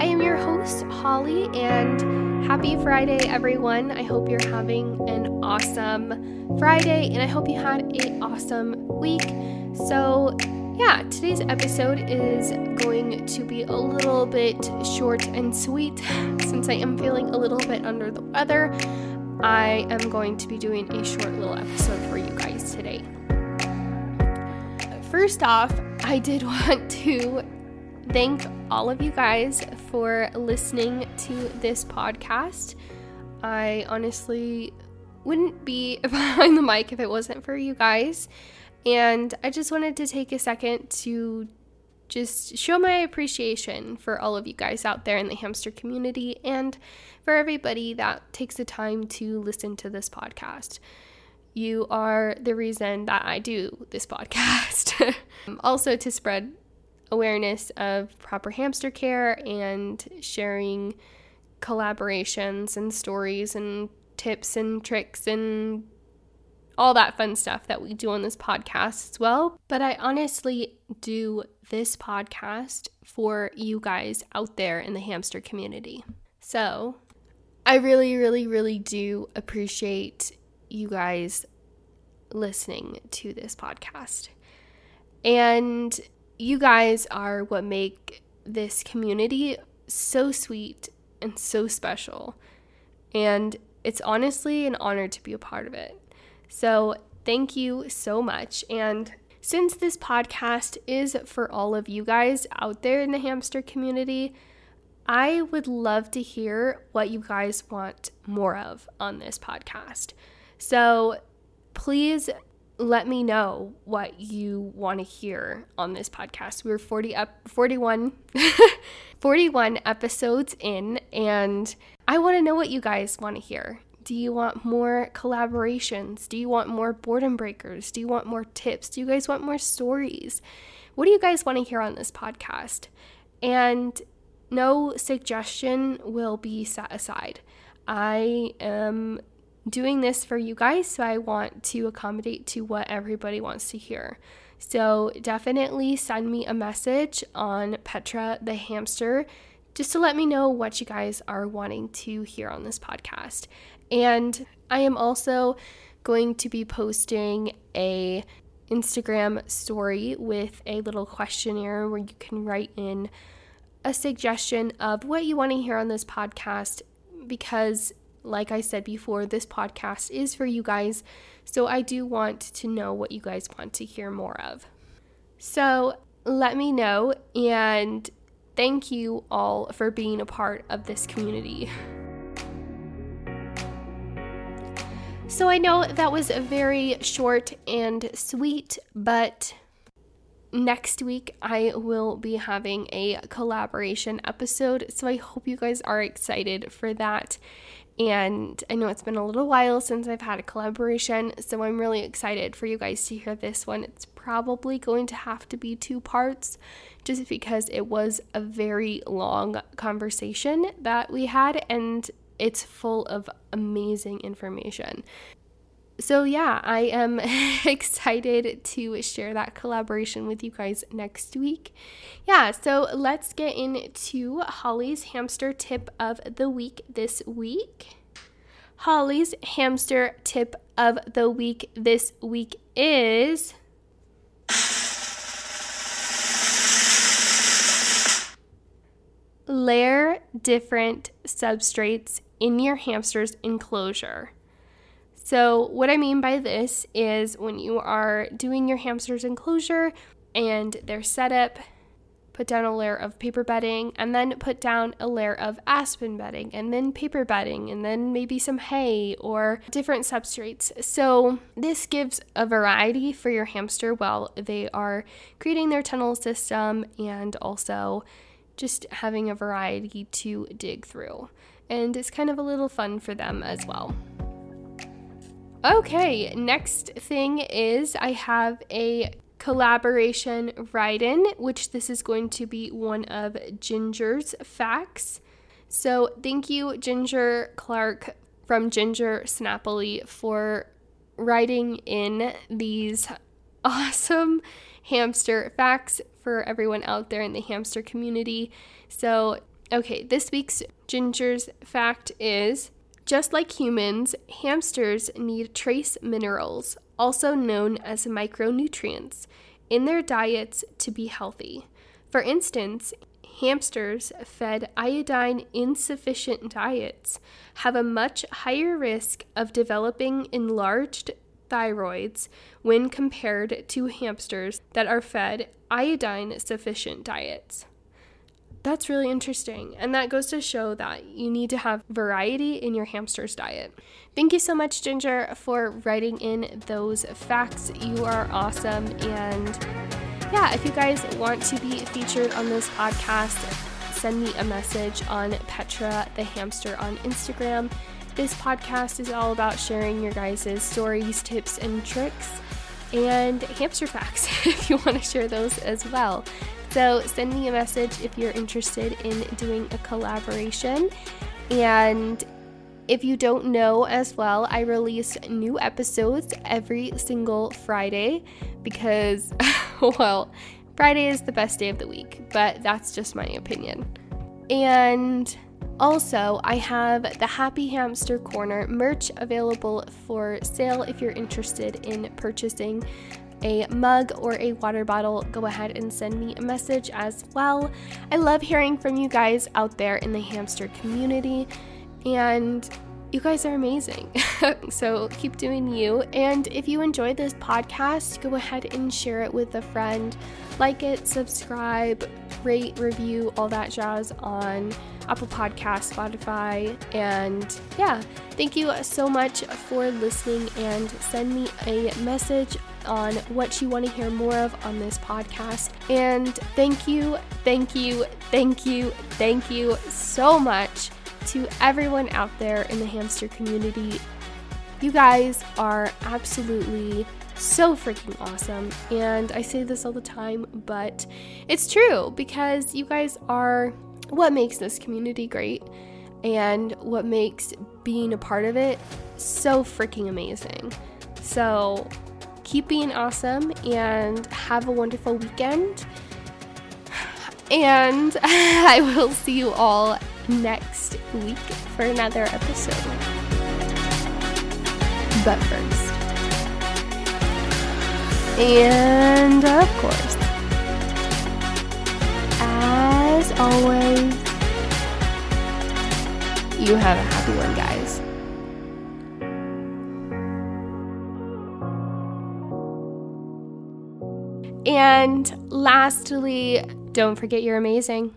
I am your host, Holly, and happy Friday, everyone. I hope you're having an awesome Friday, and I hope you had an awesome week. So, yeah, today's episode is going to be a little bit short and sweet since I am feeling a little bit under the weather. I am going to be doing a short little episode for you guys today. First off, I did want to thank all of you guys for listening to this podcast. I honestly wouldn't be behind the mic if it wasn't for you guys. And I just wanted to take a second to just show my appreciation for all of you guys out there in the hamster community and for everybody that takes the time to listen to this podcast. You are the reason that I do this podcast. Also, to spread awareness of proper hamster care and sharing collaborations and stories and tips and tricks and all that fun stuff that we do on this podcast as well. But I honestly do this podcast for you guys out there in the hamster community. So I really do appreciate you guys listening to this podcast. And you guys are what make this community so sweet and so special, and it's honestly an honor to be a part of it. So thank you so much. And since this podcast is for all of you guys out there in the hamster community, I would love to hear what you guys want more of on this podcast. So please let me know what you want to hear on this podcast. We're 41 episodes in, and I want to know what you guys want to hear. Do you want more collaborations? Do you want more boredom breakers? Do you want more tips? Do you guys want more stories? What do you guys want to hear on this podcast? And no suggestion will be set aside. I am doing this for you guys, so I want to accommodate to what everybody wants to hear. So definitely send me a message on Petra the Hamster just to let me know what you guys are wanting to hear on this podcast. And I am also going to be posting a Instagram story with a little questionnaire where you can write in a suggestion of what you want to hear on this podcast, because like I said before, this podcast is for you guys, so I do want to know what you guys want to hear more of. So let me know, and thank you all for being a part of this community. So I know that was very short and sweet, but next week I will be having a collaboration episode, so I hope you guys are excited for that. And I know it's been a little while since I've had a collaboration, so I'm really excited for you guys to hear this one. It's probably going to have to be two parts, just because it was a very long conversation that we had, and it's full of amazing information. So yeah, I am excited to share that collaboration with you guys next week. Yeah, so let's get into Holly's hamster tip of the week this week. Holly's hamster tip of the week this week is layer different substrates in your hamster's enclosure. So what I mean by this is when you are doing your hamster's enclosure and their setup, put down a layer of paper bedding, and then put down a layer of aspen bedding, and then paper bedding, and then maybe some hay or different substrates. So this gives a variety for your hamster while they are creating their tunnel system and also just having a variety to dig through. And it's kind of a little fun for them as well. Okay, next thing is I have a collaboration write-in, which this is going to be one of Ginger's Facts. So thank you, Ginger Clark from Ginger Snappily, for writing in these awesome hamster facts for everyone out there in the hamster community. So, okay, this week's Ginger's Fact is, just like humans, hamsters need trace minerals, also known as micronutrients, in their diets to be healthy. For instance, hamsters fed iodine-insufficient diets have a much higher risk of developing enlarged thyroids when compared to hamsters that are fed iodine-sufficient diets. That's really interesting, and that goes to show that you need to have variety in your hamster's diet. Thank you so much, Ginger, for writing in those facts. You are awesome, and yeah, if you guys want to be featured on this podcast, send me a message on Petra the Hamster on Instagram. This podcast is all about sharing your guys' stories, tips, and tricks, and hamster facts if you want to share those as well. So send me a message if you're interested in doing a collaboration. And if you don't know as well, I release new episodes every single Friday because, well, Friday is the best day of the week, but that's just my opinion. And also, I have the Happy Hamster Corner merch available for sale if you're interested in purchasing a mug or a water bottle. Go ahead and send me a message as well. I love hearing from you guys out there in the hamster community, and you guys are amazing. So keep doing you. And if you enjoyed this podcast, go ahead and share it with a friend. Like it, subscribe, rate, review, all that jazz on Apple Podcasts, Spotify, and yeah, thank you so much for listening, and send me a message on what you want to hear more of on this podcast. And thank you so much to everyone out there in the hamster community. You guys are absolutely so freaking awesome, and I say this all the time, but it's true, because you guys are what makes this community great and what makes being a part of it so freaking amazing. So keep being awesome and have a wonderful weekend, and I will see you all next week for another episode. But first, and of course, as always, you have a happy one, guys. And lastly, don't forget you're amazing.